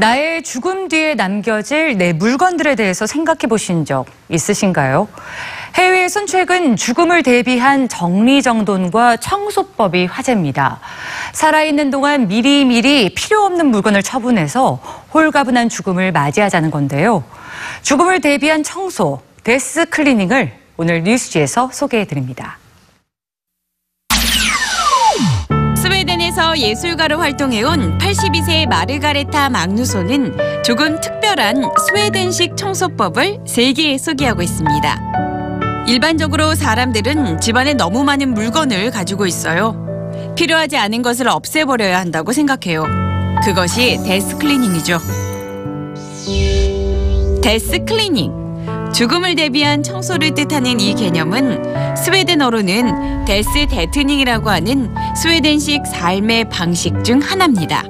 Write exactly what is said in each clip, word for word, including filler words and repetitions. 나의 죽음 뒤에 남겨질 내 물건들에 대해서 생각해 보신 적 있으신가요? 해외에선 최근 죽음을 대비한 정리정돈과 청소법이 화제입니다. 살아있는 동안 미리미리 필요 없는 물건을 처분해서 홀가분한 죽음을 맞이하자는 건데요. 죽음을 대비한 청소, 데스 클리닝을 오늘 뉴스지에서 소개해드립니다. 스웨덴에서 예술가로 활동해온 팔십이 세 마르가레타 마그누소는 조금 특별한 스웨덴식 청소법을 세계에 소개하고 있습니다. 일반적으로 사람들은 집안에 너무 많은 물건을 가지고 있어요. 필요하지 않은 것을 없애버려야 한다고 생각해요. 그것이 데스 클리닝이죠. 데스 클리닝. 죽음을 대비한 청소를 뜻하는 이 개념은 스웨덴어로는 데스 데트닝이라고 하는 스웨덴식 삶의 방식 중 하나입니다.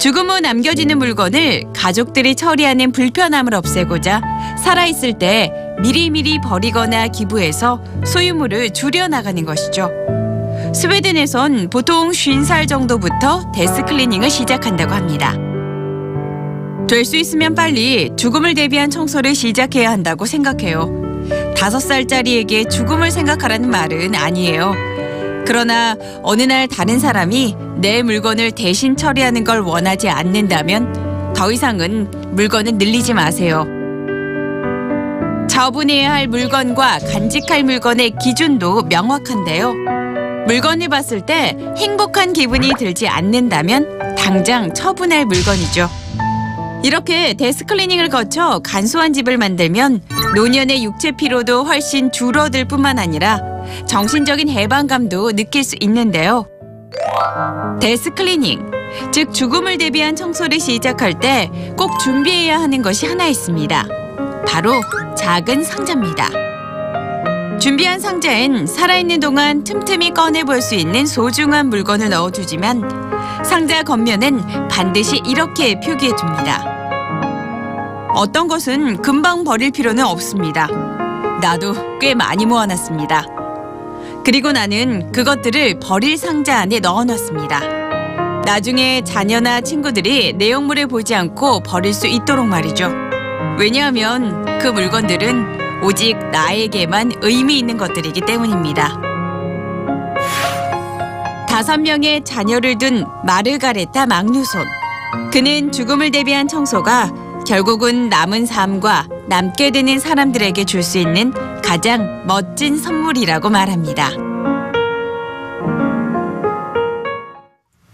죽음 후 남겨지는 물건을 가족들이 처리하는 불편함을 없애고자 살아있을 때 미리미리 버리거나 기부해서 소유물을 줄여나가는 것이죠. 스웨덴에선 보통 쉰 살 정도부터 데스 클리닝을 시작한다고 합니다. 될 수 있으면 빨리 죽음을 대비한 청소를 시작해야 한다고 생각해요. 다섯 살짜리에게 죽음을 생각하라는 말은 아니에요. 그러나 어느 날 다른 사람이 내 물건을 대신 처리하는 걸 원하지 않는다면 더 이상은 물건은 늘리지 마세요. 처분해야 할 물건과 간직할 물건의 기준도 명확한데요. 물건을 봤을 때 행복한 기분이 들지 않는다면 당장 처분할 물건이죠. 이렇게 데스 클리닝을 거쳐 간소한 집을 만들면 노년의 육체 피로도 훨씬 줄어들 뿐만 아니라 정신적인 해방감도 느낄 수 있는데요. 데스 클리닝, 즉 죽음을 대비한 청소를 시작할 때 꼭 준비해야 하는 것이 하나 있습니다. 바로 작은 상자입니다. 준비한 상자엔 살아있는 동안 틈틈이 꺼내볼 수 있는 소중한 물건을 넣어주지만 상자 겉면엔 반드시 이렇게 표기해둡니다. 어떤 것은 금방 버릴 필요는 없습니다. 나도 꽤 많이 모아놨습니다. 그리고 나는 그것들을 버릴 상자 안에 넣어놨습니다. 나중에 자녀나 친구들이 내용물을 보지 않고 버릴 수 있도록 말이죠. 왜냐하면 그 물건들은 오직 나에게만 의미 있는 것들이기 때문입니다. 다섯 명의 자녀를 둔 마르가레타 마그누소. 그는 죽음을 대비한 청소가 결국은 남은 삶과 남게 되는 사람들에게 줄 수 있는 가장 멋진 선물이라고 말합니다.